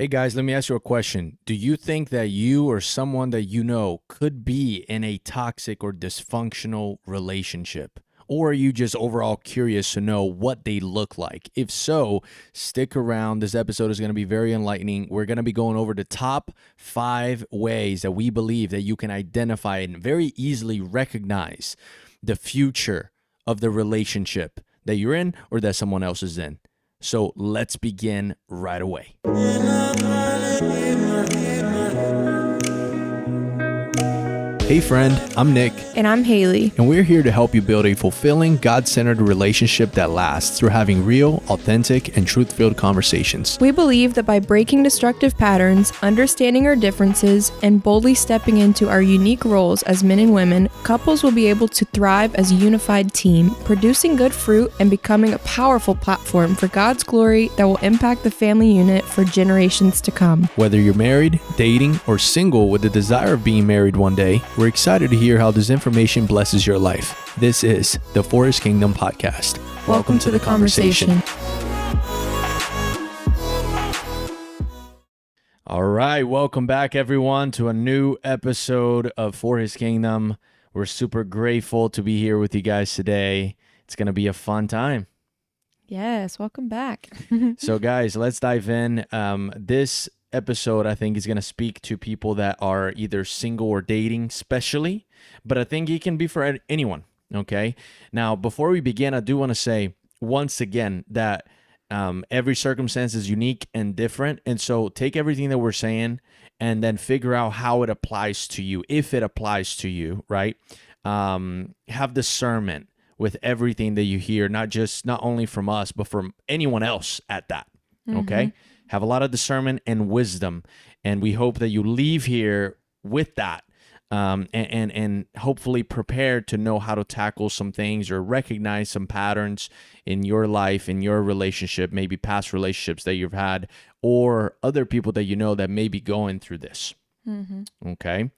Hey guys, let me ask you a question. Do you think that you or someone that you know could be in a toxic or dysfunctional relationship? Or are you just overall curious to know what they look like? If so, stick around. This episode is going to be very enlightening. We're going to be going over the top 5 ways that we believe that you can identify and very easily recognize the future of the relationship that you're in or that someone else is in. So let's begin right away. Hey friend, I'm Nick. And I'm Haley. And we're here to help you build a fulfilling, God-centered relationship that lasts through having real, authentic, and truth-filled conversations. We believe that by breaking destructive patterns, understanding our differences, and boldly stepping into our unique roles as men and women, couples will be able to thrive as a unified team, producing good fruit and becoming a powerful platform for God's glory that will impact the family unit for generations to come. Whether you're married, dating, or single with the desire of being married one day, we're excited to hear how this information blesses your life. This is the For His Kingdom podcast. Welcome to the conversation. All right. Welcome back, everyone, to a new episode of For His Kingdom. We're super grateful to be here with you guys today. It's going to be a fun time. Yes. Welcome back. So, guys, let's dive in. This episode, I think, is going to speak to people that are either single or dating, especially, but I think it can be for anyone. Okay. Now, before we begin, I do want to say once again that every circumstance is unique and different. And so take everything that we're saying and then figure out how it applies to you, if it applies to you, right? Have discernment with everything that you hear, not only from us, but from anyone else at that. Mm-hmm. Okay. Have a lot of discernment and wisdom, and we hope that you leave here with that and hopefully prepared to know how to tackle some things or recognize some patterns in your life, in your relationship, maybe past relationships that you've had or other people that you know that may be going through this. Mm-hmm. Okay.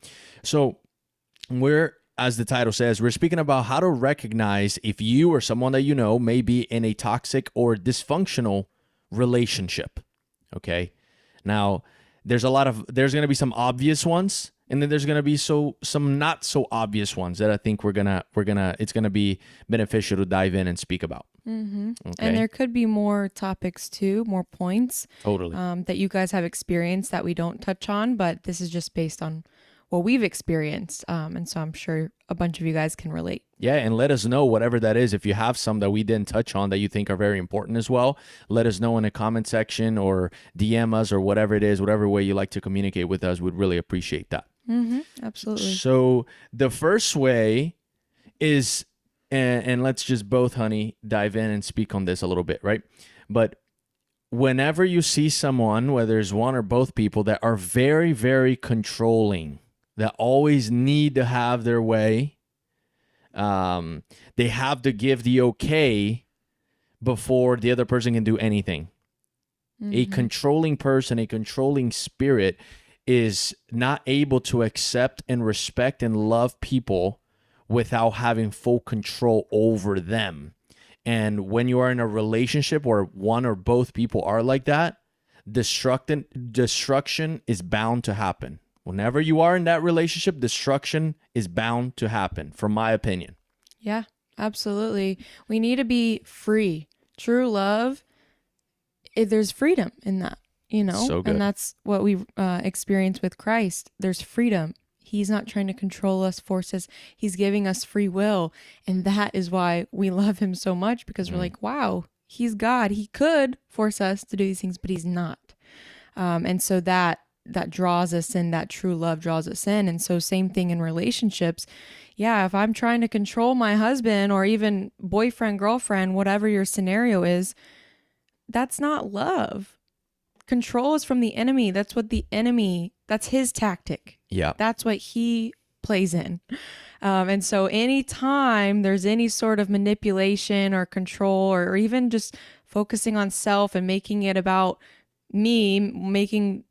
So we're, as the title says, we're speaking about how to recognize if you or someone that you know may be in a toxic or dysfunctional relationship. Okay. Now, there's going to be some obvious ones, and then there's going to be some not so obvious ones that I think it's going to be beneficial to dive in and speak about. Mm-hmm. Okay. And there could be more topics too, more points. Totally. That you guys have experienced that we don't touch on, but this is just based on what we've experienced. And so I'm sure a bunch of you guys can relate. Yeah, and let us know whatever that is. If you have some that we didn't touch on that you think are very important as well, let us know in the comment section or DM us or whatever it is, whatever way you like to communicate with us, we'd really appreciate that. Mm-hmm, absolutely. So the first way is, and let's just both, honey, dive in and speak on this a little bit, right? But whenever you see someone, whether it's one or both people, that are very, very controlling, that always need to have their way, they have to give the okay before the other person can do anything. Mm-hmm. A controlling person, a controlling spirit is not able to accept and respect and love people without having full control over them. And when you are in a relationship where one or both people are like that, destruction is bound to happen. Whenever you are in that relationship, destruction is bound to happen, from my opinion. Yeah, absolutely. We need to be free. True love, there's freedom in that, you know? So good. And that's what we experience with Christ. There's freedom. He's not trying to control us, force us. He's giving us free will. And that is why we love him so much, because we're like, wow, he's God. He could force us to do these things, but he's not. And so that draws us in, that true love draws us in. And so same thing in relationships. Yeah, if I'm trying to control my husband or even boyfriend, girlfriend, whatever your scenario is, that's not love. Control is from the enemy. That's his tactic. Yeah. That's what he plays in. And so anytime there's any sort of manipulation or control or even just focusing on self and making it about me,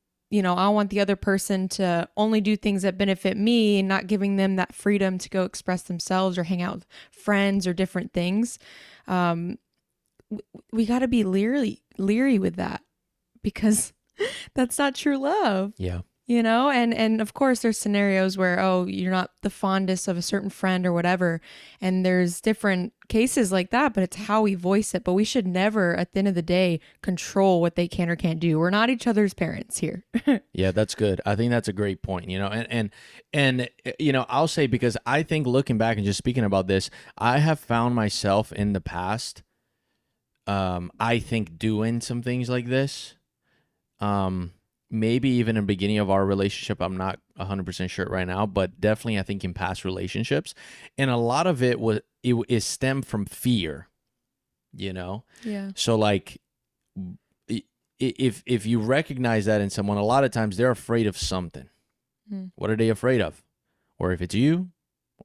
I want the other person to only do things that benefit me and not giving them that freedom to go express themselves or hang out with friends or different things. We got to be leery with that, because That's not true love. Yeah. You know, and of course there's scenarios where, oh, you're not the fondest of a certain friend or whatever. And there's different cases like that, but it's how we voice it. But we should never, at the end of the day, control what they can or can't do. We're not each other's parents here. Yeah, that's good. I think that's a great point, you know, and you know, I'll say, because I think looking back and just speaking about this, I have found myself in the past, I think doing some things like this, maybe even in the beginning of our relationship, I'm not 100% sure right now, but definitely I think in past relationships. And a lot of it was, it stemmed from fear, you know? Yeah. So like, if you recognize that in someone, a lot of times they're afraid of something. Mm. What are they afraid of? Or if it's you,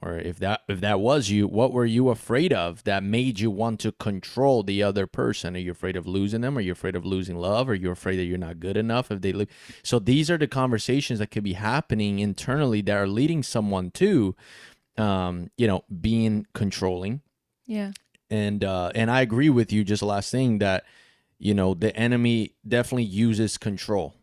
or if that was you, what were you afraid of that made you want to control the other person? Are you afraid of losing them? Are you afraid of losing love? Are you afraid that you're not good enough if they leave? So these are the conversations that could be happening internally that are leading someone to, you know, being controlling. Yeah. And I agree with you. Just the last thing that, you know, the enemy definitely uses control.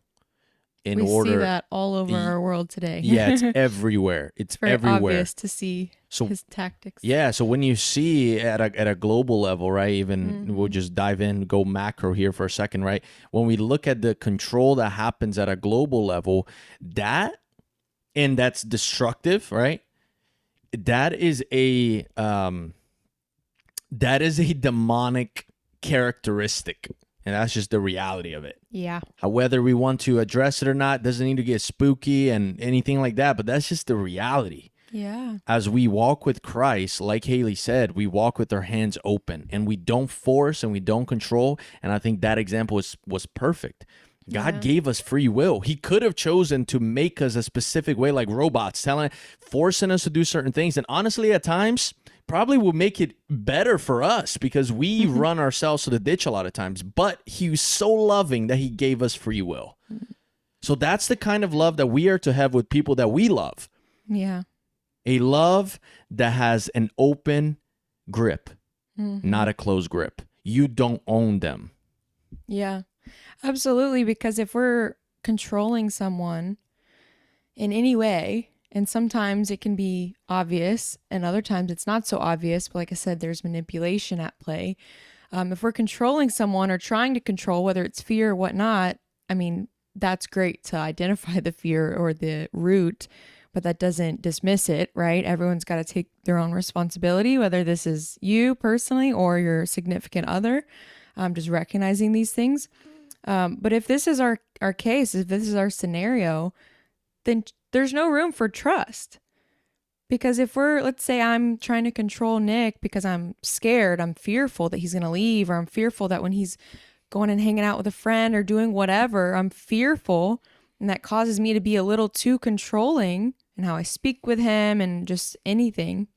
We see that all over our world today. Yeah, it's everywhere. It's very obvious to see his tactics. Yeah, so when you see at a global level, right, even we'll just dive in, go macro here for a second, right? When we look at the control that happens at a global level, that's destructive, right? That is a demonic characteristic. And that's just the reality of it. Yeah. Whether we want to address it or not, doesn't need to get spooky and anything like that. But that's just the reality. Yeah. As we walk with Christ, like Haley said, we walk with our hands open and we don't force and we don't control. And I think that example was perfect. God gave us free will. He could have chosen to make us a specific way, like robots, forcing us to do certain things. And honestly, at times, probably will make it better for us because we run ourselves to the ditch a lot of times. But he was so loving that he gave us free will. So that's the kind of love that we are to have with people that we love. Yeah. A love that has an open grip, not a closed grip. You don't own them. Yeah. Absolutely, because if we're controlling someone in any way, and sometimes it can be obvious and other times it's not so obvious, but like I said, there's manipulation at play. If we're controlling someone or trying to control, whether it's fear or whatnot, I mean, that's great to identify the fear or the root, but that doesn't dismiss it, right? Everyone's got to take their own responsibility, whether this is you personally or your significant other, just recognizing these things. But if this is our case, if this is our scenario, then there's no room for trust. Because if let's say I'm trying to control Nick because I'm scared, I'm fearful that he's going to leave, or I'm fearful that when he's going and hanging out with a friend or doing whatever, I'm fearful, and that causes me to be a little too controlling in how I speak with him and just anything.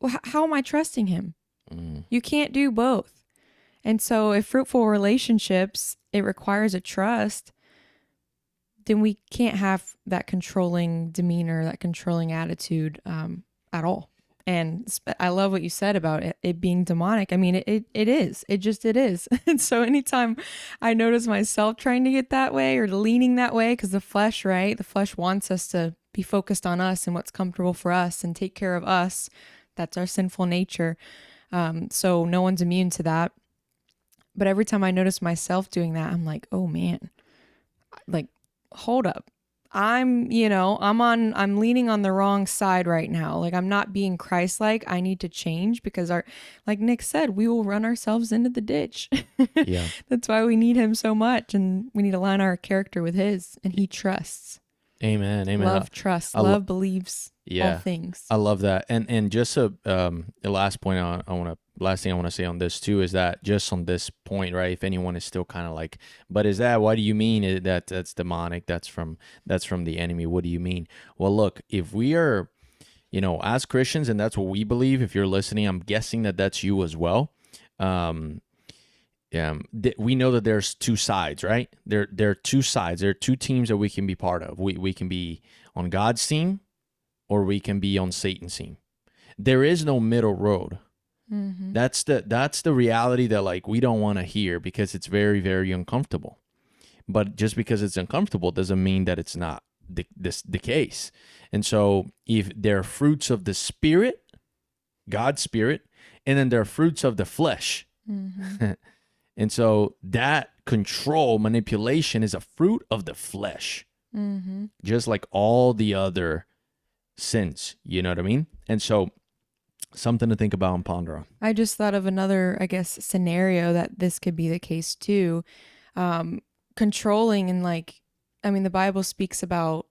Well, how am I trusting him? Mm. You can't do both. And so if fruitful relationships, it requires a trust, then we can't have that controlling demeanor, that controlling attitude at all. And I love what you said about it being demonic. I mean, it is. It is. And so anytime I notice myself trying to get that way or leaning that way, because the flesh, right? The flesh wants us to be focused on us and what's comfortable for us and take care of us. That's our sinful nature. So no one's immune to that. But every time I notice myself doing that, I'm like, oh man, like, hold up. I'm leaning on the wrong side right now. Like, I'm not being Christ-like. I need to change because like Nick said, we will run ourselves into the ditch. Yeah. That's why we need him so much. And we need to align our character with his, and he trusts. Amen. Amen. Love trusts. Love believes all things. I love that. And just the last point last thing I want to say on this too is that just on this point, right? If anyone is still kind of like, but is that, what do you mean that that's demonic? That's from the enemy. What do you mean? Well, look, if we are, you know, as Christians, and that's what we believe, if you're listening, I'm guessing that that's you as well. We know that there's two sides, right? There are two sides. There are two teams that we can be part of. We can be on God's team or we can be on Satan's team. There is no middle road. Mm-hmm. That's the reality that, like, we don't want to hear because it's very, very uncomfortable. But just because it's uncomfortable doesn't mean that it's not the case. And so if there are fruits of the Spirit, God's Spirit, and then there are fruits of the flesh. Mm-hmm. And so that control, manipulation is a fruit of the flesh, mm-hmm. just like all the other sins. You know what I mean? And so something to think about and ponder on. I just thought of another, I guess, scenario that this could be the case too. Controlling and like, I mean, the Bible speaks about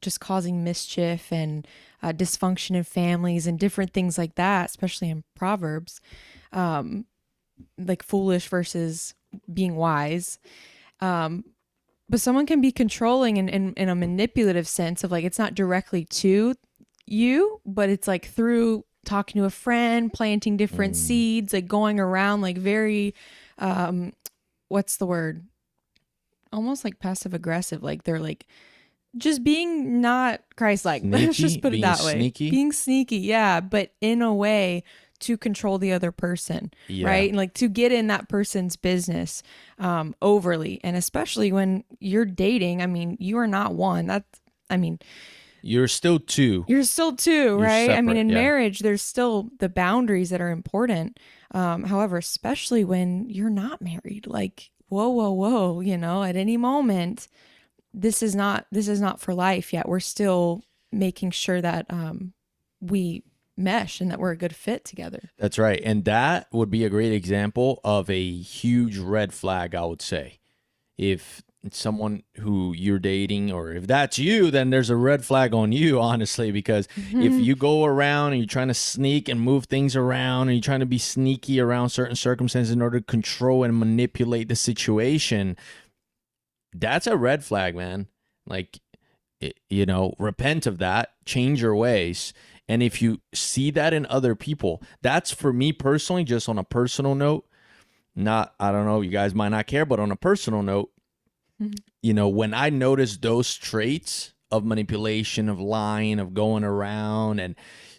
just causing mischief and dysfunction in families and different things like that, especially in Proverbs, like foolish versus being wise. But someone can be controlling in a manipulative sense of like, it's not directly to you, but it's like through talking to a friend, planting different seeds, like going around, like very, what's the word? Almost like passive aggressive. Like they're like, just being not Christ-like. Sneaky, let's just put it that way. Sneaky. Being sneaky, yeah. But in a way to control the other person, right? And like to get in that person's business overly. And especially when you're dating, I mean, you are not one. That's, I mean... You're still two. You're still two, right? Separate, I mean, in marriage, there's still the boundaries that are important. However, especially when you're not married, like, whoa, whoa, whoa, you know, at any moment... This is not for life yet. We're still making sure that we mesh and that we're a good fit together. That's right. And that would be a great example of a huge red flag, I would say. If it's someone who you're dating, or if that's you, then there's a red flag on you, honestly, because if you go around and you're trying to sneak and move things around and you're trying to be sneaky around certain circumstances in order to control and manipulate the situation, that's a red flag, man. Like, you know, repent of that, change your ways. And if you see that in other people, that's, for me personally, just on a personal note, not, I don't know, you guys might not care, but on a personal note, you know, when I notice those traits of manipulation, of lying, of going around and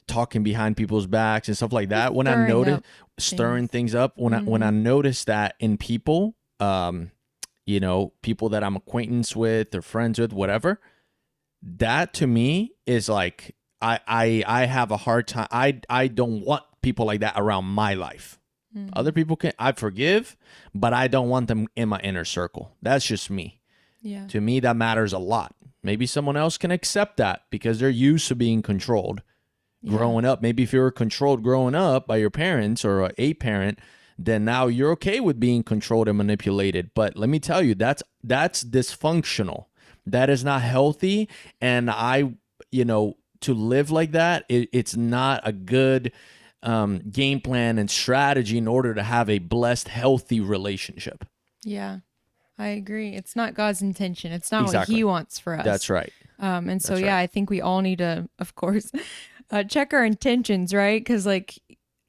talking behind people's backs and stuff like that, when I notice, stirring things up, when I notice that in people, you know, people that I'm acquaintance with or friends with, whatever, that to me is like, I have a hard time. I don't want people like that around my life. Other people can, I forgive, but I don't want them in my inner circle. That's just me. Yeah. To me, that matters a lot. Maybe someone else can accept that because they're used to being controlled growing up. Maybe if you were controlled growing up by your parents or a parent, then now you're okay with being controlled and manipulated. But let me tell you, that's dysfunctional. That is not healthy. And I, you know, to live like that, it's not a good game plan and strategy in order to have a blessed, healthy relationship. Yeah, I agree. It's not God's intention. It's not what He wants for us. That's right. And so, I think we all need to, of course, check our intentions, right? Because like,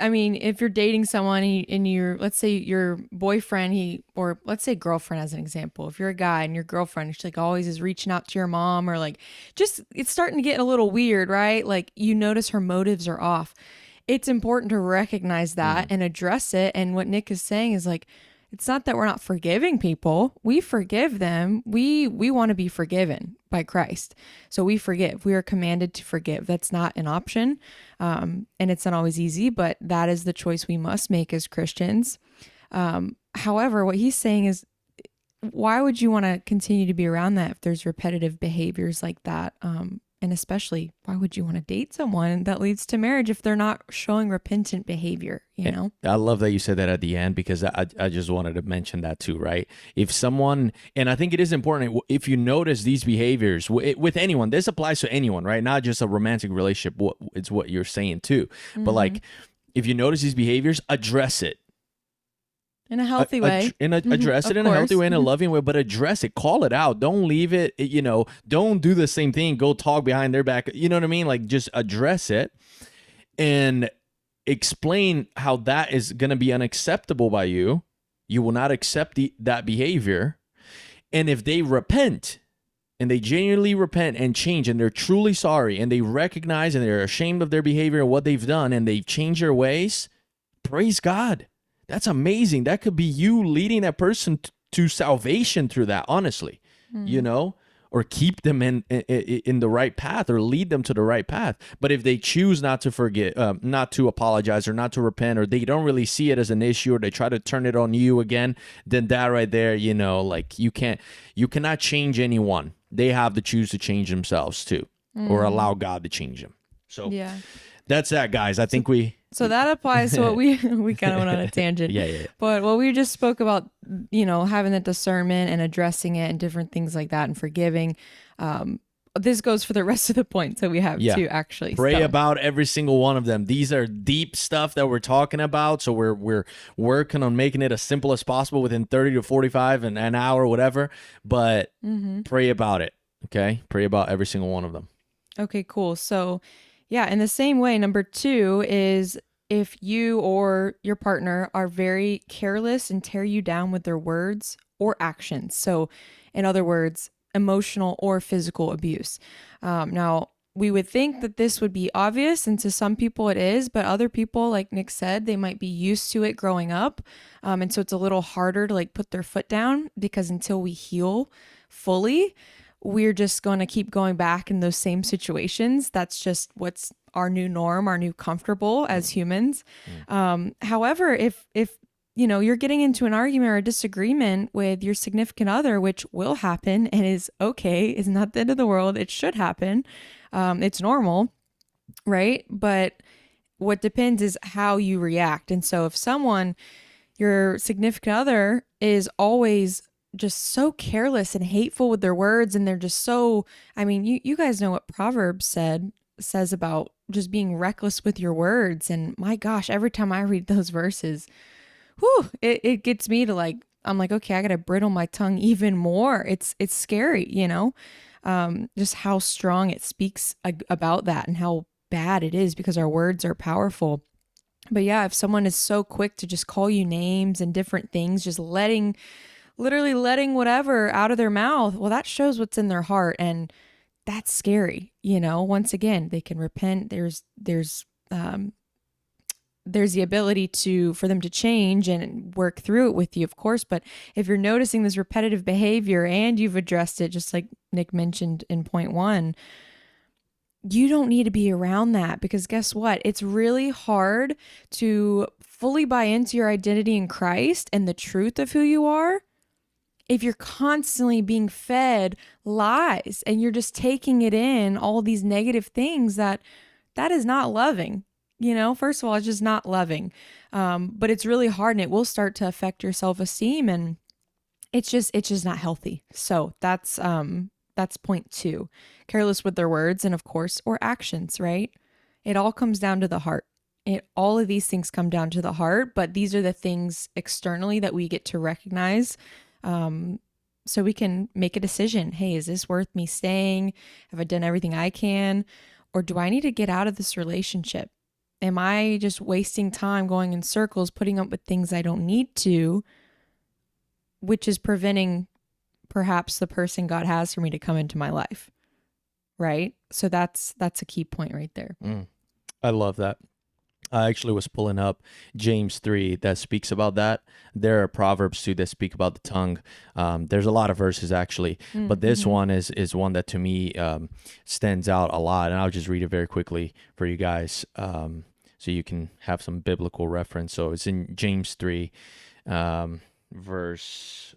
I mean, if you're dating someone and you're, let's say your boyfriend, or let's say girlfriend as an example, if you're a guy and your girlfriend, she like always is reaching out to your mom, or like, just, it's starting to get a little weird, right? Like you notice her motives are off. It's important to recognize that and address it. And what Nick is saying is like, it's not that we're not forgiving people. We forgive them. We want to be forgiven by Christ. So we forgive. We are commanded to forgive. That's not an option. And it's not always easy, but that is the choice we must make as Christians. However, what he's saying is, why would you want to continue to be around that if there's repetitive behaviors like that? And especially, why would you want to date someone that leads to marriage if they're not showing repentant behavior, you know? I love that you said that at the end, because I just wanted to mention that too, right? If someone, and I think it is important, if you notice these behaviors with anyone, this applies to anyone, right? Not just a romantic relationship. It's what you're saying too. Mm-hmm. But like, if you notice these behaviors, address it. In a healthy way. Address it in a healthy way, in a loving way, but address it. Call it out. Don't leave it, you know, don't do the same thing. Go talk behind their back. You know what I mean? Like, just address it and explain how that is going to be unacceptable by you. You will not accept that behavior. And if they repent and they genuinely repent and change and they're truly sorry and they recognize and they're ashamed of their behavior and what they've done and they've changed their ways, praise God. That's amazing. That could be you leading that person to salvation through that, honestly, you know, or keep them in the right path, or lead them to the right path. But if they choose not to forget, not to apologize, or not to repent, or they don't really see it as an issue, or they try to turn it on you again, then that right there, you know, like you cannot change anyone. They have to choose to change themselves too, or allow God to change them. So yeah, that's that, guys. I think so that applies to what we kind of went on a tangent. Yeah. But what we just spoke about, you know, having that discernment and addressing it and different things like that and forgiving. This goes for the rest of the points that we have too, actually. Pray about every single one of them. These are deep stuff that we're talking about. So we're working on making it as simple as possible within 30 to 45 and an hour, whatever. But pray about it. Okay. Pray about every single one of them. Okay, cool. So yeah, in the same way, number 2 is if you or your partner are very careless and tear you down with their words or actions. So in other words, emotional or physical abuse. Now, we would think that this would be obvious, and to some people it is, but other people, like Nick said, they might be used to it growing up. And so it's a little harder to like put their foot down, because until we heal fully, we're just going to keep going back in those same situations. That's just what's our new norm, our new comfortable as humans. However, if you know, you're getting into an argument or a disagreement with your significant other, which will happen and is okay, is not the end of the world. It should happen. It's normal, right? But what depends is how you react. And so if someone, your significant other, is always just so careless and hateful with their words, and they're just so, I mean, you guys know what Proverbs says about just being reckless with your words. And my gosh, every time I read those verses, whew, it gets me to like, I'm like, okay, I got to bridle my tongue even more. It's scary, you know, just how strong it speaks about that and how bad it is, because our words are powerful. But yeah, if someone is so quick to just call you names and different things, just literally letting whatever out of their mouth, well, that shows what's in their heart. And that's scary. You know, once again, they can repent. There's the ability for them to change and work through it with you, of course. But if you're noticing this repetitive behavior and you've addressed it, just like Nick mentioned in point 1, you don't need to be around that, because guess what? It's really hard to fully buy into your identity in Christ and the truth of who you are if you're constantly being fed lies and you're just taking it in, all these negative things that is not loving. You know, first of all, it's just not loving, but it's really hard, and it will start to affect your self-esteem, and it's just not healthy. So that's point 2, careless with their words and of course, or actions, right? It all comes down to the heart. All of these things come down to the heart, but these are the things externally that we get to recognize. So we can make a decision. Hey, is this worth me staying? Have I done everything I can? Or do I need to get out of this relationship? Am I just wasting time going in circles, putting up with things I don't need to, which is preventing perhaps the person God has for me to come into my life, right? So that's a key point right there. I love that. I actually was pulling up James 3 that speaks about that. There are Proverbs too that speak about the tongue. There's a lot of verses actually, but this one is one that to me stands out a lot. And I'll just read it very quickly for you guys. So you can have some biblical reference. So it's in James 3, verse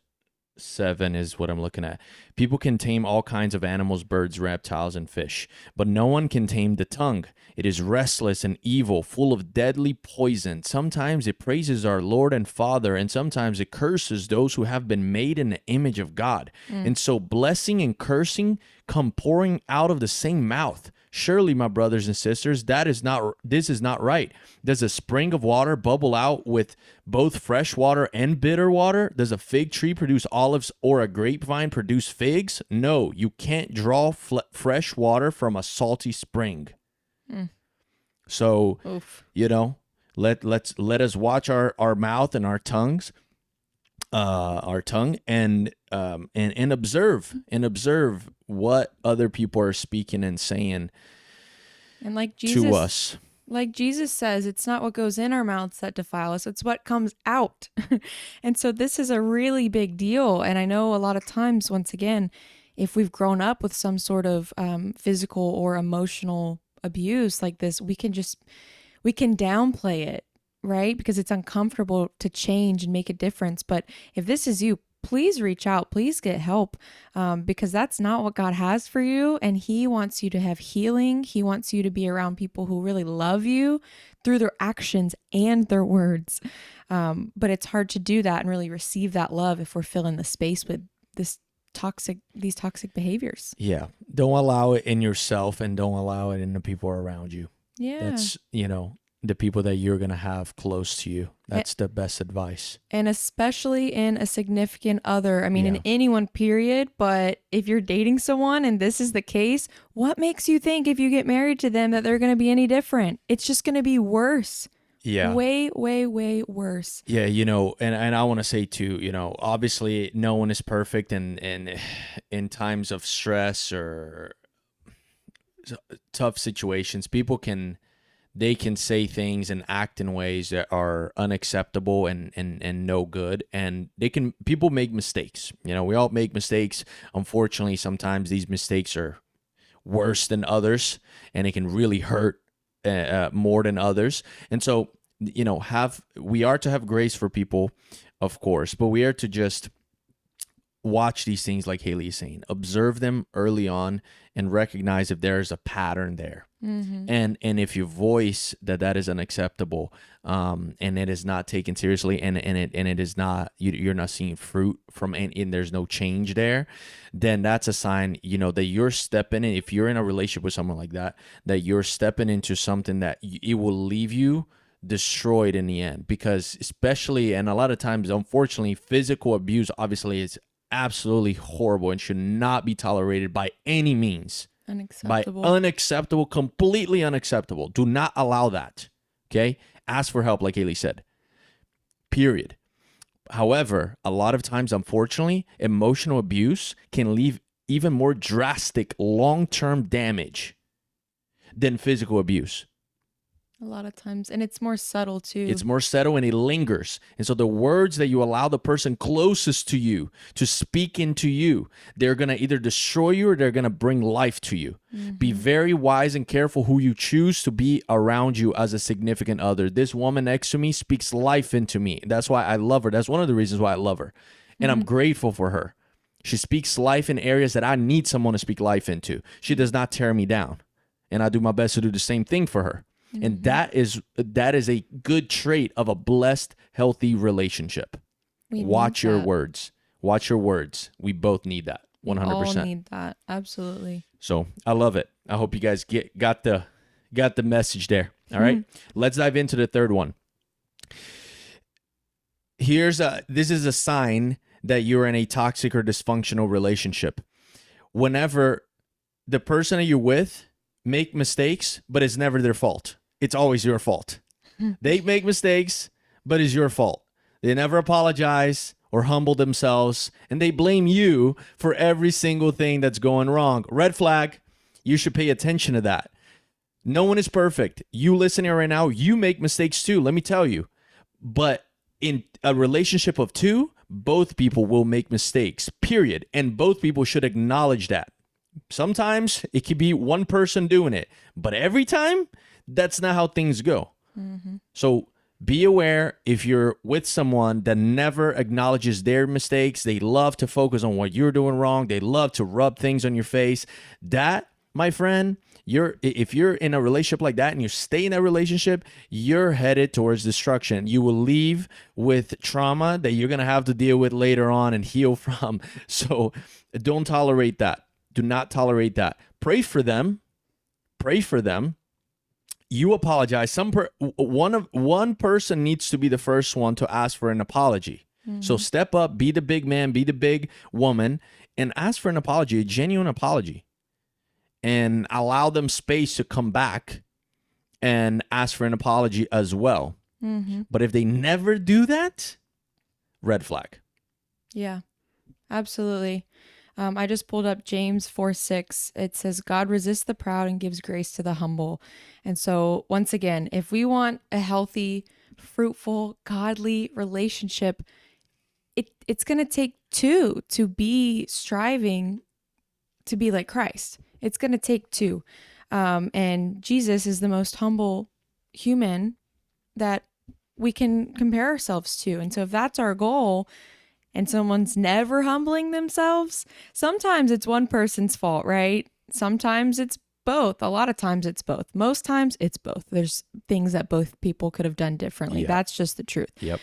7 is what I'm looking at. People can tame all kinds of animals, birds, reptiles, and fish, but no one can tame the tongue. It is restless and evil, full of deadly poison. Sometimes it praises our Lord and Father, and sometimes it curses those who have been made in the image of God. And so blessing and cursing come pouring out of the same mouth. Surely, my brothers and sisters, this is not right. Does a spring of water bubble out with both fresh water and bitter water? Does a fig tree produce olives or a grapevine produce figs? No, you can't draw fresh water from a salty spring. So, oof. You know, let us watch our mouth and our tongues, and observe what other people are speaking and saying, and like Jesus, to us. Like Jesus says, it's not what goes in our mouths that defile us, it's what comes out. And so this is a really big deal. And I know a lot of times, once again, if we've grown up with some sort of physical or emotional abuse like this, we can downplay it, right? Because it's uncomfortable to change and make a difference. But if this is you, please reach out, please get help, because that's not what God has for you. And he wants you to have healing. He wants you to be around people who really love you through their actions and their words. But it's hard to do that and really receive that love if we're filling the space with these toxic behaviors. Yeah. Don't allow it in yourself and don't allow it in the people around you. Yeah. That's, the people that you're going to have close to you. That's the best advice. And especially in a significant other. I mean, in anyone, period. But if you're dating someone and this is the case, what makes you think if you get married to them that they're going to be any different? It's just going to be worse. Yeah. Way, way, way worse. Yeah, and I want to say too, obviously no one is perfect, and in times of stress or tough situations, people can say things and act in ways that are unacceptable and no good. And people make mistakes. We all make mistakes. Unfortunately, sometimes these mistakes are worse than others, and it can really hurt more than others. And so, we are to have grace for people, of course, but we are to just watch these things like Haley is saying, observe them early on and recognize if there's a pattern there. Mm-hmm. And if you voice that is unacceptable, and it is not taken seriously, and it is not, you're not seeing fruit from, and there's no change there, then that's a sign, that you're stepping in. If you're in a relationship with someone like that, that you're stepping into something that it will leave you destroyed in the end, because especially, and a lot of times, unfortunately, physical abuse obviously is absolutely horrible and should not be tolerated by any means. Unacceptable. By unacceptable, completely unacceptable. Do not allow that. Okay? Ask for help, like Haley said. Period. However, a lot of times, unfortunately, emotional abuse can leave even more drastic long-term damage than physical abuse. A lot of times. And it's more subtle too. It's more subtle and it lingers. And so the words that you allow the person closest to you to speak into you, they're going to either destroy you or they're going to bring life to you. Mm-hmm. Be very wise and careful who you choose to be around you as a significant other. This woman next to me speaks life into me. That's why I love her. That's one of the reasons why I love her. And I'm grateful for her. She speaks life in areas that I need someone to speak life into. She does not tear me down. And I do my best to do the same thing for her. And that is a good trait of a blessed, healthy relationship. Watch your words. Watch your words. We both need that. 100%. We all need that. Absolutely. So I love it. I hope you guys got the message there. All right. Let's dive into the third one. This is a sign that you're in a toxic or dysfunctional relationship. Whenever the person that you're with make mistakes, but it's never their fault. It's always your fault. They make mistakes, but it's your fault. They never apologize or humble themselves, and they blame you for every single thing that's going wrong. Red flag. You should pay attention to that. No one is perfect. You listening right now, you make mistakes too, let me tell you. But in a relationship of two, both people will make mistakes, period. And both people should acknowledge that. Sometimes it could be one person doing it, but every time, that's not how things go. Mm-hmm. So be aware if you're with someone that never acknowledges their mistakes, they love to focus on what you're doing wrong, they love to rub things on your face. That, my friend, if you're in a relationship like that and you stay in that relationship, you're headed towards destruction. You will leave with trauma that you're going to have to deal with later on and heal from. So don't tolerate that. Do not tolerate that. Pray for them. Pray for them. You apologize. One person needs to be the first one to ask for an apology. Mm-hmm. So step up, be the big man, be the big woman, and ask for an apology, a genuine apology. And allow them space to come back and ask for an apology as well. Mm-hmm. But if they never do that, red flag. Yeah, absolutely. I just pulled up James 4:6. It says, God resists the proud and gives grace to the humble. And so once again, if we want a healthy, fruitful, godly relationship, it's going to take two to be striving to be like Christ. It's going to take two. And Jesus is the most humble human that we can compare ourselves to. And so if that's our goal, and someone's never humbling themselves, sometimes it's one person's fault, right? Sometimes it's both. A lot of times it's both. Most times it's both. There's things that both people could have done differently. Yeah. That's just the truth. Yep.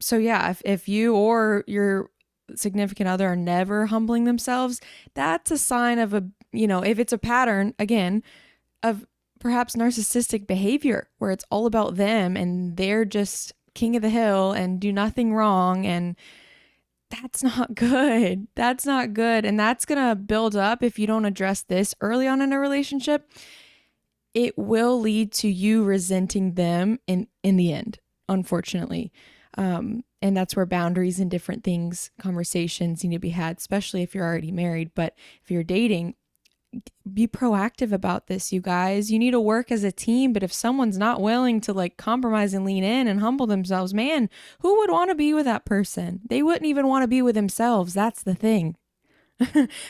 So yeah, if you or your significant other are never humbling themselves, that's a sign of a, you know, if it's a pattern, again, of perhaps narcissistic behavior where it's all about them and they're just king of the hill and do nothing wrong, and that's not good. That's not good. And that's going to build up if you don't address this early on in a relationship. It will lead to you resenting them in the end, unfortunately. And that's where boundaries and different things, conversations need to be had, especially if you're already married. But if you're dating, be proactive about this, you guys. You need to work as a team, but if someone's not willing to like compromise and lean in and humble themselves, man, who would want to be with that person? They wouldn't even want to be with themselves. That's the thing.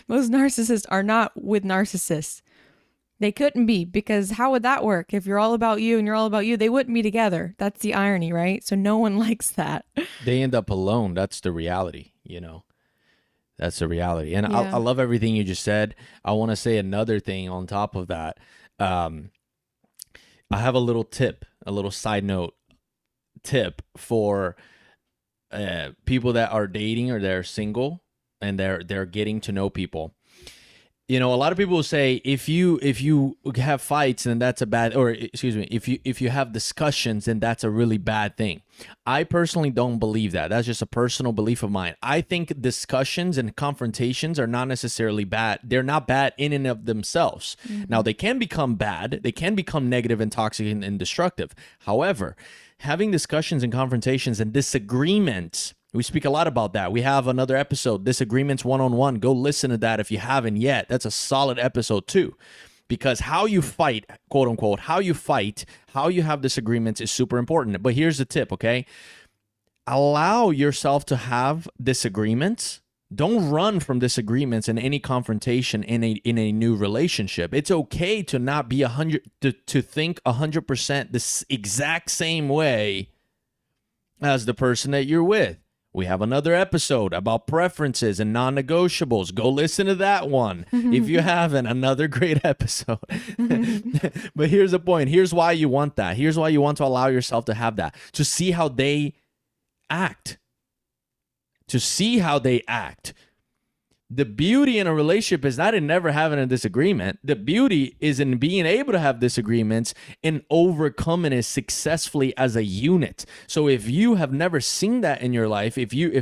Most narcissists are not with narcissists. They couldn't be, because how would that work? If you're all about you and you're all about you, they wouldn't be together. That's the irony, right? So no one likes that. They end up alone. That's the reality, you know. That's the reality. And yeah. I love everything you just said. I want to say another thing on top of that. I have a little tip, a little side note tip for people that are dating or they're single and they're getting to know people. You know, a lot of people will say, if you have fights, then that's a bad, or excuse me, if you have discussions, then that's a really bad thing. I personally don't believe that. That's just a personal belief of mine. I think discussions and confrontations are not necessarily bad. They're not bad in and of themselves. Mm-hmm. Now, they can become bad. They can become negative and toxic and destructive. However, having discussions and confrontations and disagreements, we speak a lot about that. We have another episode, Disagreements One-on-One. Go listen to that if you haven't yet. That's a solid episode too. Because how you fight, quote unquote, how you fight, how you have disagreements is super important. But here's the tip, okay? Allow yourself to have disagreements. Don't run from disagreements and any confrontation in a new relationship. It's okay to not be 100, to think 100% this exact same way as the person that you're with. We have another episode about preferences and non-negotiables. Go listen to that one if you haven't. Another great episode. But here's the point. Here's why you want that. Here's why you want to allow yourself to have that. To see how they act. To see how they act. The beauty in a relationship is not in never having a disagreement. The beauty is in being able to have disagreements and overcoming it successfully as a unit. So if you have never seen that in your life, if you've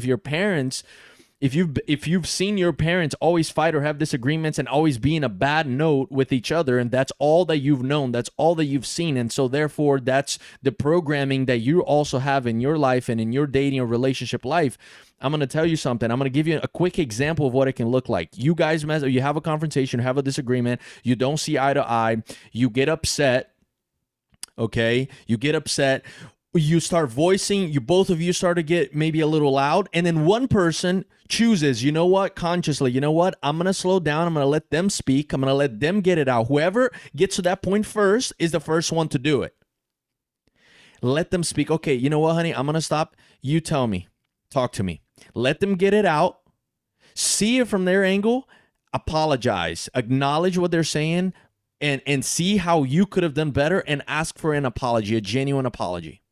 seen your parents always fight or have disagreements and always be in a bad note with each other, and that's all that you've known, that's all that you've seen, and so therefore that's the programming that you also have in your life and in your dating or relationship life, I'm going to tell you something. I'm going to give you a quick example of what it can look like. You guys mess up, you have a confrontation, have a disagreement, you don't see eye to eye, you get upset, okay? You get upset. You start voicing, you both of you start to get maybe a little loud, and then one person chooses, you know what, consciously, you know what, I'm gonna slow down, I'm gonna let them speak, I'm gonna let them get it out. Whoever gets to that point first is the first one to do it. Let them speak. Okay, you know what, honey, I'm gonna stop. You tell me, talk to me. Let them get it out. See it from their angle. Apologize. Acknowledge what they're saying, and see how you could have done better, and ask for an apology, a genuine apology.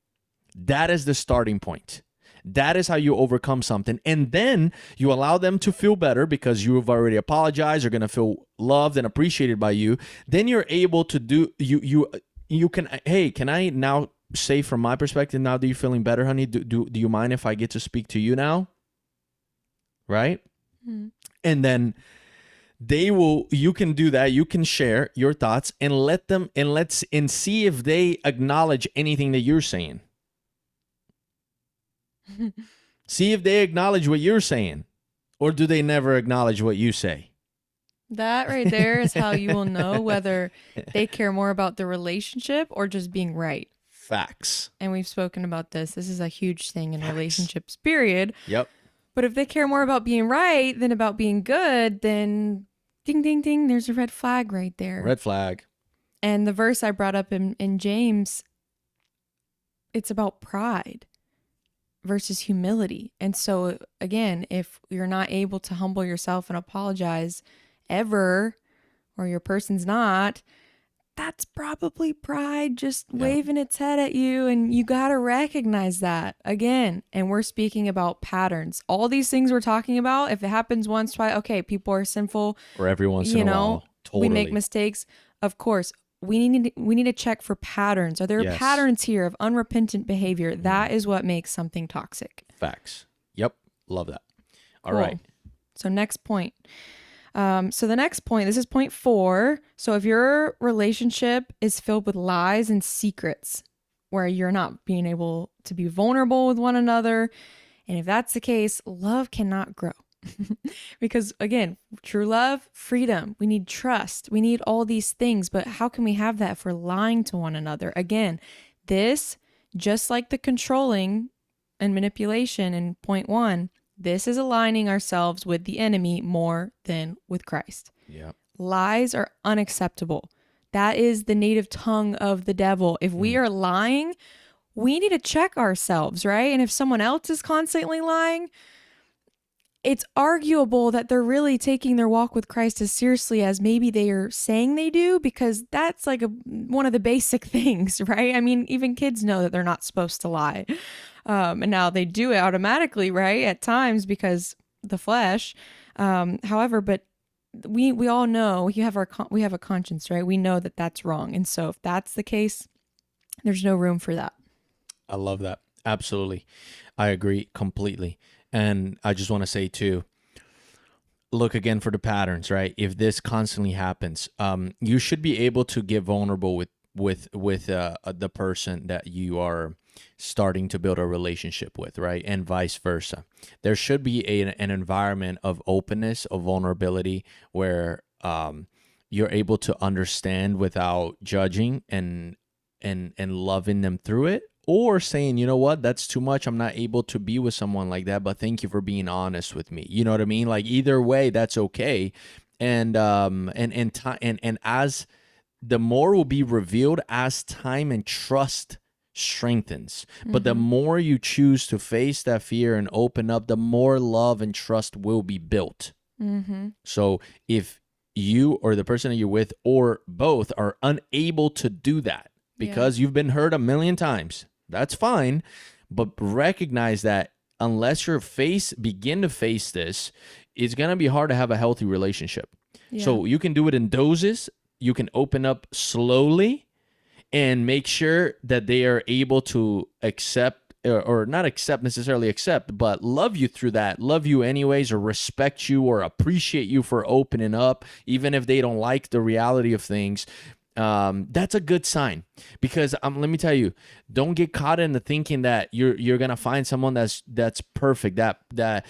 That is the starting point. That is how you overcome something. And then you allow them to feel better because you have already apologized. You're going to feel loved and appreciated by you. Then you're able to do, you can, hey, can I now say from my perspective, now that you're feeling better, honey, do you mind if I get to speak to you now? Right? Mm-hmm. And then you can do that. You can share your thoughts and let them, and see if they acknowledge anything that you're saying. See if they acknowledge what you're saying. Or do they never acknowledge what you say? That right there is how you will know whether they care more about the relationship or just being right. Facts. And we've spoken about this. This is a huge thing in relationships, period. Yep. But if they care more about being right than about being good, then ding, ding, ding, there's a red flag right there. Red flag. And the verse I brought up in James, it's about pride versus humility. And so, again, if you're not able to humble yourself and apologize ever, or your person's not, that's probably pride just waving its head at you, and you got to recognize that again. And we're speaking about patterns. All these things we're talking about, if it happens once, twice, okay, people are sinful. Or every once in a while. Totally. We make mistakes. Of course, we need to check for patterns. Are there patterns here of unrepentant behavior? Mm-hmm. That is what makes something toxic. Facts. Yep. Love that. All right. So next point. So the next point, this is point 4. So if your relationship is filled with lies and secrets where you're not being able to be vulnerable with one another, and if that's the case, love cannot grow. Because again, true love, freedom, we need trust, we need all these things, but how can we have that if we're lying to one another? Again, this, just like the controlling and manipulation in point 1, this is aligning ourselves with the enemy more than with Christ. Yeah. Lies are unacceptable. That is the native tongue of the devil. If we are lying, we need to check ourselves, right? And if someone else is constantly lying, it's arguable that they're really taking their walk with Christ as seriously as maybe they are saying they do, because that's like one of the basic things, right? I mean, even kids know that they're not supposed to lie. And now they do it automatically, right? At times, because the flesh, however, but we all know we have a conscience, right? We know that that's wrong. And so if that's the case, there's no room for that. I love that. Absolutely. I agree completely. And I just want to say too, look again for the patterns, right? If this constantly happens, you should be able to get vulnerable with the person that you are starting to build a relationship with, right? And vice versa. There should be an environment of openness, of vulnerability, where you're able to understand without judging and loving them through it, or saying, you know what, that's too much. I'm not able to be with someone like that, but thank you for being honest with me. You know what I mean? Like either way, that's okay. And as the more will be revealed as time and trust strengthens. Mm-hmm. But the more you choose to face that fear and open up, the more love and trust will be built. Mm-hmm. So if you or the person that you're with or both are unable to do that because you've been hurt a million times, that's fine. But recognize that unless you begin to face this, it's going to be hard to have a healthy relationship. Yeah. So you can do it in doses. You can open up slowly and make sure that they are able to accept or not accept, but love you through that, love you anyways, or respect you or appreciate you for opening up, even if they don't like the reality of things. That's a good sign, because let me tell you, don't get caught in the thinking that you're gonna find someone that's perfect, that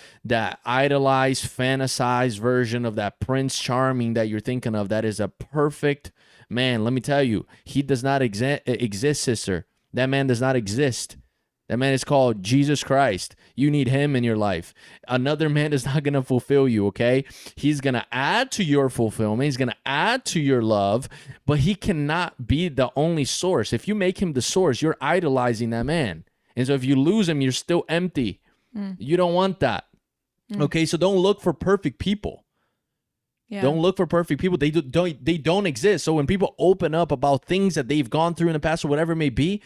idolized, fantasized version of that Prince Charming that you're thinking of. That is a perfect man. Let me tell you, he does not exist, sister. That man does not exist. That man is called Jesus Christ. You need him in your life. Another man is not going to fulfill you, okay? He's going to add to your fulfillment. He's going to add to your love, but he cannot be the only source. If you make him the source, you're idolizing that man. And so if you lose him, you're still empty. Mm. You don't want that. Mm. Okay, so don't look for perfect people. Yeah. Don't look for perfect people. They don't exist. So when people open up about things that they've gone through in the past or whatever it may be,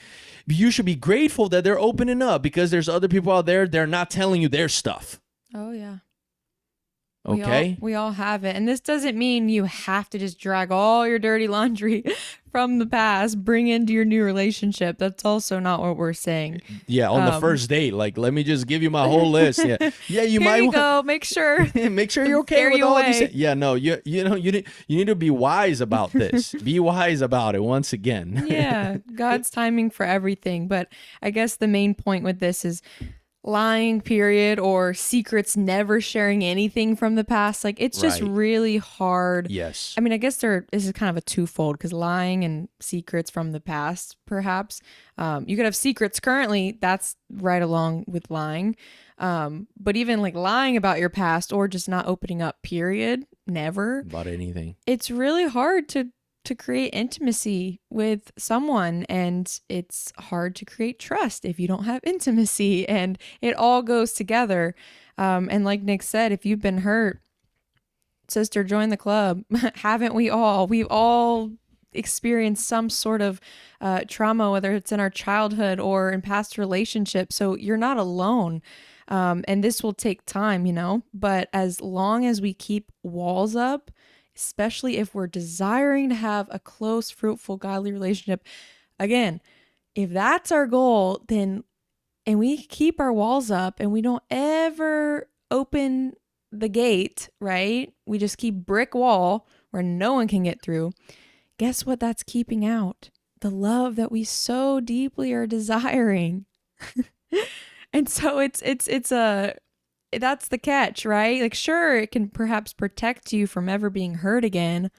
you should be grateful that they're opening up, because there's other people out there, they're not telling you their stuff. Oh, yeah. Okay. We all have it. And this doesn't mean you have to just drag all your dirty laundry from the past, bring into your new relationship. That's also not what we're saying. Yeah, on the first date, like, let me just give you my whole list. Yeah, yeah, you might go. Make sure you're okay with all these. Yeah, no, you need to be wise about this. Be wise about it once again. Yeah, God's timing for everything. But I guess the main point with this is lying period or secrets, never sharing anything from the past. Like, it's just really hard. Yes. I mean, I guess this is kind of a twofold, because lying and secrets from the past, perhaps. You could have secrets currently. That's right along with lying. But even like lying about your past or just not opening up, period, never. About anything. It's really hard to create intimacy with someone, and it's hard to create trust if you don't have intimacy, and it all goes together. And like Nick said, if you've been hurt, sister, join the club. Haven't we all? We've all experienced some sort of trauma, whether it's in our childhood or in past relationships. So you're not alone. And this will take time, you know, but as long as we keep walls up, especially if we're desiring to have a close, fruitful, godly relationship. Again, if that's our goal, then, and we keep our walls up and we don't ever open the gate, right? We just keep brick wall where no one can get through. Guess what that's keeping out? The love that we so deeply are desiring. And so that's the catch, right? Like, sure, it can perhaps protect you from ever being hurt again,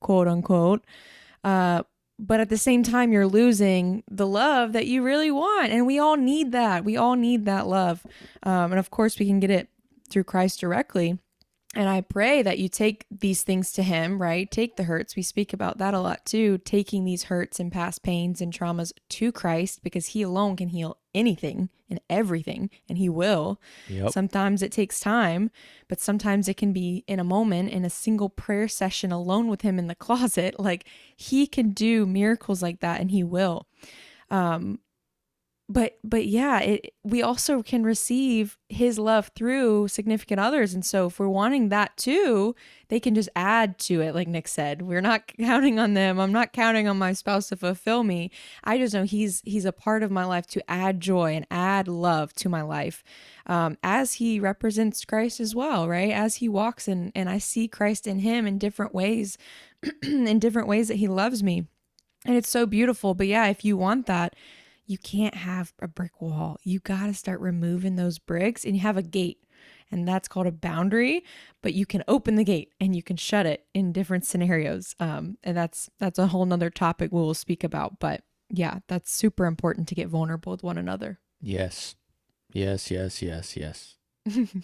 quote unquote. But at the same time, you're losing the love that you really want. And we all need that. We all need that love. And of course, we can get it through Christ directly. And I pray that you take these things to him, right? Take the hurts. We speak about that a lot too, taking these hurts and past pains and traumas to Christ, because he alone can heal anything and everything, and he will. Yep. Sometimes it takes time, but sometimes it can be in a moment, in a single prayer session alone with him in the closet. Like, he can do miracles like that, and he will. But yeah, we also can receive his love through significant others. And so if we're wanting that too, they can just add to it. Like Nick said, we're not counting on them. I'm not counting on my spouse to fulfill me. I just know he's a part of my life to add joy and add love to my life, as he represents Christ as well, right? As he walks and I see Christ in him in different ways, in different ways that he loves me. And it's so beautiful. But yeah, if you want that, you can't have a brick wall. You got to start removing those bricks, and you have a gate, and that's called a boundary, but you can open the gate and you can shut it in different scenarios. And that's a whole nother topic we will speak about, but yeah, that's super important to get vulnerable with one another. Yes. Yes, yes, yes, yes.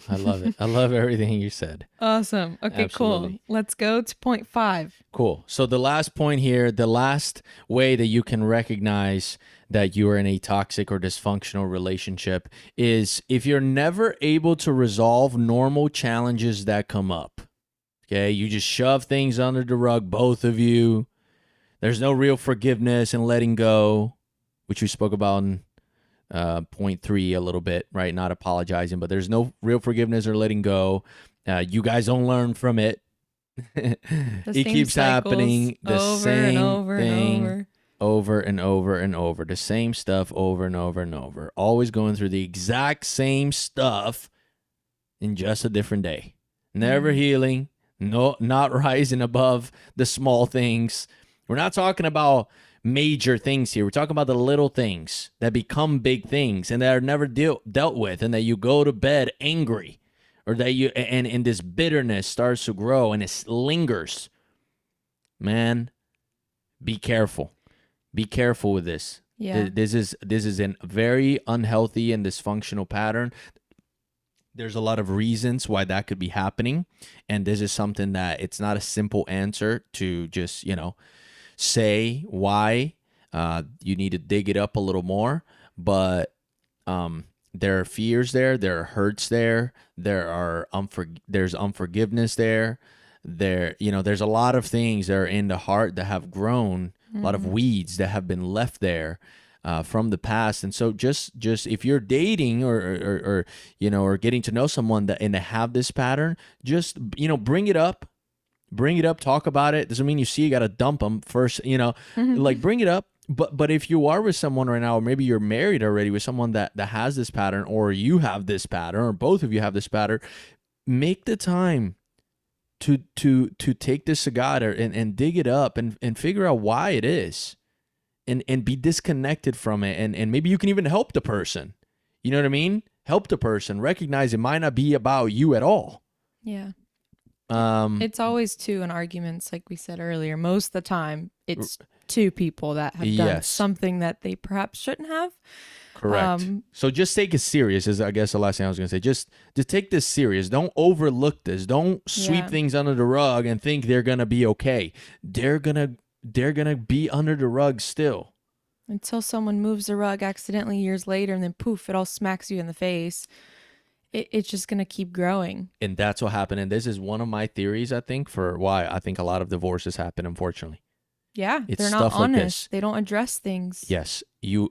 I love it. I love everything you said. Awesome. Okay, absolutely. Cool. Let's go to point 5. Cool. So the last point here, the last way that you can recognize that you are in a toxic or dysfunctional relationship is if you're never able to resolve normal challenges that come up. Okay, you just shove things under the rug, both of you. There's no real forgiveness and letting go, which we spoke about in point 3 a little bit, right? Not apologizing, but there's no real forgiveness or letting go. You guys don't learn from it. It keeps happening. The same thing over and over and over. The same stuff over and over and over. Always going through the exact same stuff in just a different day. Never healing. No, not rising above the small things. We're not talking about major things here. We're talking about the little things that become big things and that are never dealt with, and that you go to bed angry, or that you and this bitterness starts to grow and it lingers. Man, be careful. Be careful with this. Yeah. This is a very unhealthy and dysfunctional pattern. There's a lot of reasons why that could be happening, and this is something that it's not a simple answer to just, you know, say why. You need to dig it up a little more, but there are fears there, there are hurts there, there's unforgiveness there, you know, there's a lot of things that are in the heart that have grown, a lot of weeds that have been left there from the past. And so just if you're dating or you know, or getting to know someone that have this pattern, just, you know, bring it up, talk about it. Doesn't mean you got to dump them first, you know, like bring it up. But if you are with someone right now, or maybe you're married already with someone that has this pattern, or you have this pattern, or both of you have this pattern, make the time to take this to God and dig it up and figure out why it is and be disconnected from it. And maybe you can even help the person. You know what I mean? help the person, recognize it might not be about you at all. Yeah. It's always two in arguments, like we said earlier. Most of the time, it's two people that have done something that they perhaps shouldn't have. Correct. So just take it serious is, I guess, the last thing I was going to say. Just take this serious. Don't overlook this. Don't sweep things under the rug and think they're going to be okay. They're gonna be under the rug still. Until someone moves the rug accidentally years later, and then poof, it all smacks you in the face. It's just going to keep growing. And that's what happened. And this is one of my theories, I think, for why I think a lot of divorces happen, unfortunately. Yeah, it's they're not honest. Like they don't address things. Yes. You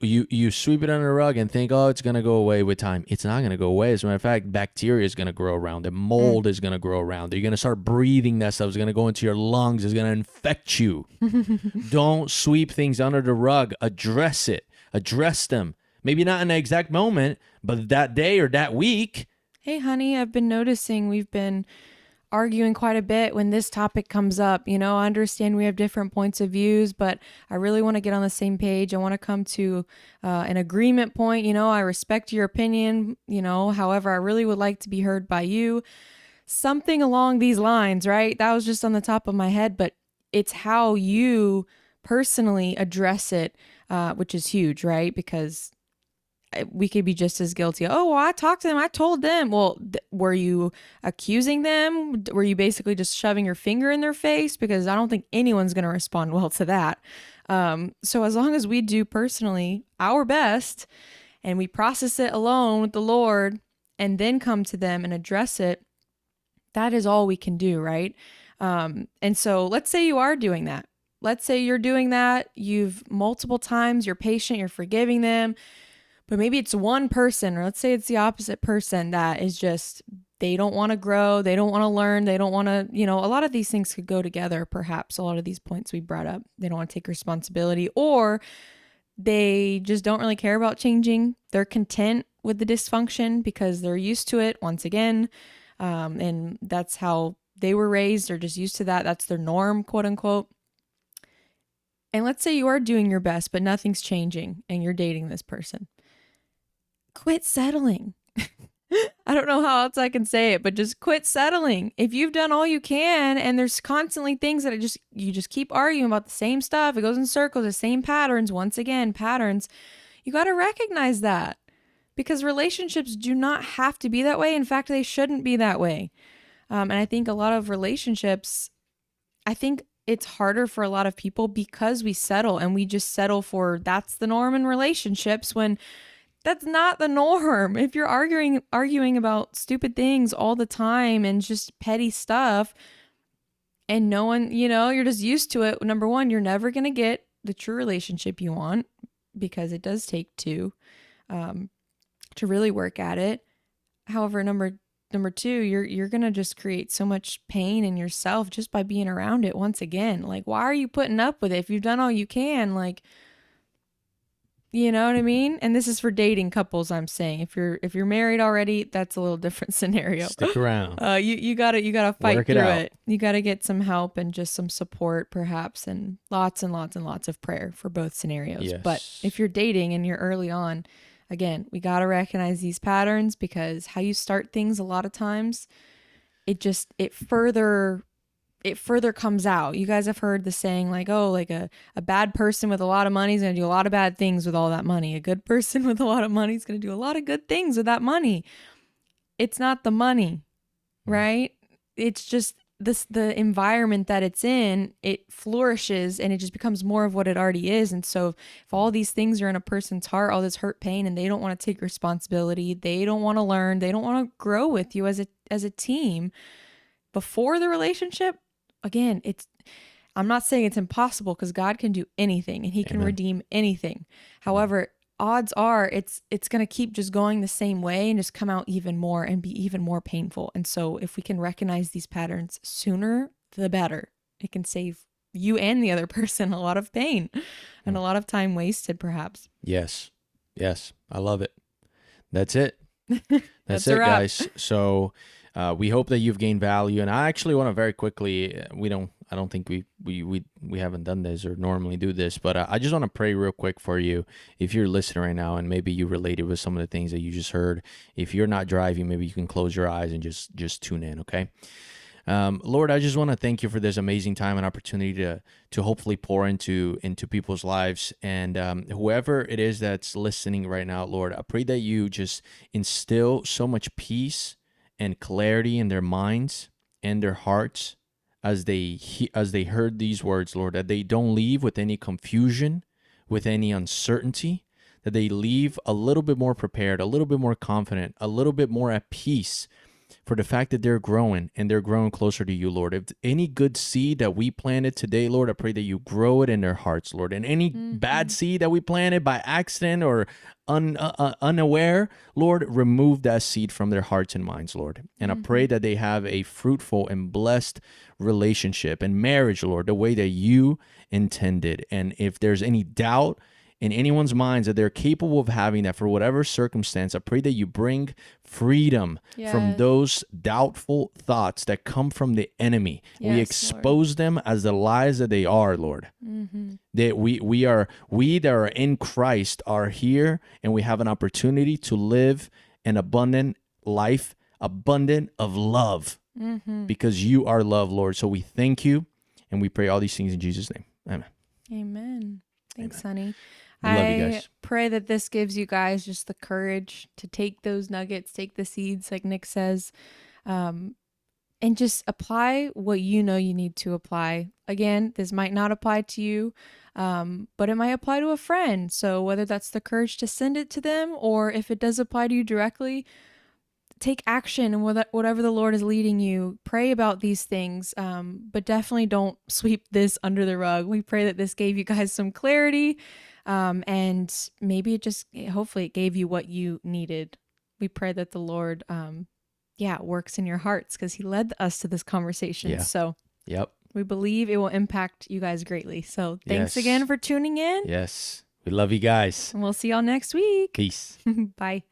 sweep it under the rug and think, oh, it's going to go away with time. It's not going to go away. As a matter of fact, bacteria is going to grow around it. Mold is going to grow around it. You're going to start breathing that stuff. It's going to go into your lungs. It's going to infect you. Don't sweep things under the rug. Address it. Address them. Maybe not in the exact moment, but that day or that week. Hey, honey, I've been noticing we've been arguing quite a bit when this topic comes up. You know, I understand we have different points of views, but I really want to get on the same page. I want to come to an agreement point. You know, I respect your opinion. You know, however, I really would like to be heard by you. Something along these lines, right? That was just on the top of my head, but it's how you personally address it, which is huge, right? Because we could be just as guilty. Oh, well, I talked to them. I told them. Well, were you accusing them? Were you basically just shoving your finger in their face? Because I don't think anyone's going to respond well to that. So as long as we do personally our best and we process it alone with the Lord and then come to them and address it, that is all we can do, right? And so let's say you are doing that. Let's say you're doing that. You've multiple times, you're patient, you're forgiving them. But maybe it's one person, or let's say it's the opposite person that is just, they don't want to grow, they don't want to learn, they don't want to, you know, a lot of these things could go together, perhaps, a lot of these points we brought up. They don't want to take responsibility, or they just don't really care about changing. They're content with the dysfunction because they're used to it, once again, and that's how they were raised. They're just used to that. That's their norm, quote unquote. And let's say you are doing your best, but nothing's changing, and you're dating this person. Quit settling. I don't know how else I can say it, but just quit settling. If you've done all you can and there's constantly things that you just keep arguing about the same stuff, it goes in circles, the same patterns, once again, patterns, you got to recognize that, because relationships do not have to be that way. In fact, they shouldn't be that way. And I think a lot of relationships, I think it's harder for a lot of people because we settle, and we just settle for that's the norm in relationships when that's not the norm. If you're arguing about stupid things all the time and just petty stuff, and no one, you know, you're just used to it. Number one, you're never going to get the true relationship you want, because it does take two to really work at it. However, number two, you're going to just create so much pain in yourself just by being around it once again. Like, why are you putting up with it? If you've done all you can, like, you know what I mean? And this is for dating couples, I'm saying. If you're married already, that's a little different scenario. Stick around. You gotta fight Work through it. You gotta get some help and just some support, perhaps, and lots of prayer for both scenarios. Yes. But if you're dating and you're early on, again, we gotta recognize these patterns, because how you start things a lot of times, it further comes out. You guys have heard the saying, like, oh, like a bad person with a lot of money is going to do a lot of bad things with all that money. A good person with a lot of money is going to do a lot of good things with that money. It's not the money, right? It's just the environment that it's in, it flourishes and it just becomes more of what it already is. And so if all these things are in a person's heart, all this hurt, pain, and they don't want to take responsibility, they don't want to learn, they don't want to grow with you as a team before the relationship, again, I'm not saying it's impossible, because God can do anything and he can redeem anything. However, odds are it's going to keep just going the same way and just come out even more and be even more painful. And so if we can recognize these patterns sooner, the better. It can save you and the other person a lot of pain and a lot of time wasted, perhaps. Yes. Yes. I love it. That's it. That's it, guys. So We hope that you've gained value. And I actually want to very quickly, I don't think we haven't done this or normally do this, but I just want to pray real quick for you. If you're listening right now and maybe you related with some of the things that you just heard, if you're not driving, maybe you can close your eyes and just tune in, okay? Lord, I just want to thank you for this amazing time and opportunity to hopefully pour into people's lives. And whoever it is that's listening right now, Lord, I pray that you just instill so much peace and clarity in their minds and their hearts as they heard these words, Lord, that they don't leave with any confusion, with any uncertainty, that they leave a little bit more prepared, a little bit more confident, a little bit more at peace for the fact that they're growing and they're growing closer to you, Lord. If any good seed that we planted today, Lord, I pray that you grow it in their hearts, Lord. And any bad seed that we planted by accident or unaware, Lord, remove that seed from their hearts and minds, Lord. And I pray that they have a fruitful and blessed relationship and marriage, Lord, the way that you intended. And if there's any doubt in anyone's minds that they're capable of having that for whatever circumstance, I pray that you bring freedom from those doubtful thoughts that come from the enemy. We expose them as the lies that they are, Lord. That we that are in Christ are here, and we have an opportunity to live an abundant life, abundant of love, because you are love, Lord. So we thank you, and we pray all these things in Jesus' name. Amen. Amen. Thanks, honey. I pray that this gives you guys just the courage to take those nuggets, take the seeds, like Nick says, and just apply what you know you need to apply. Again, this might not apply to you, but it might apply to a friend. So whether that's the courage to send it to them, or if it does apply to you directly, take action and whatever the Lord is leading you. Pray about these things, but definitely don't sweep this under the rug. We pray that this gave you guys some clarity, and maybe hopefully it gave you what you needed. We pray that the Lord, works in your hearts, because he led us to this conversation. Yeah. So we believe it will impact you guys greatly. So thanks again for tuning in. Yes, we love you guys. And we'll see y'all next week. Peace. Bye.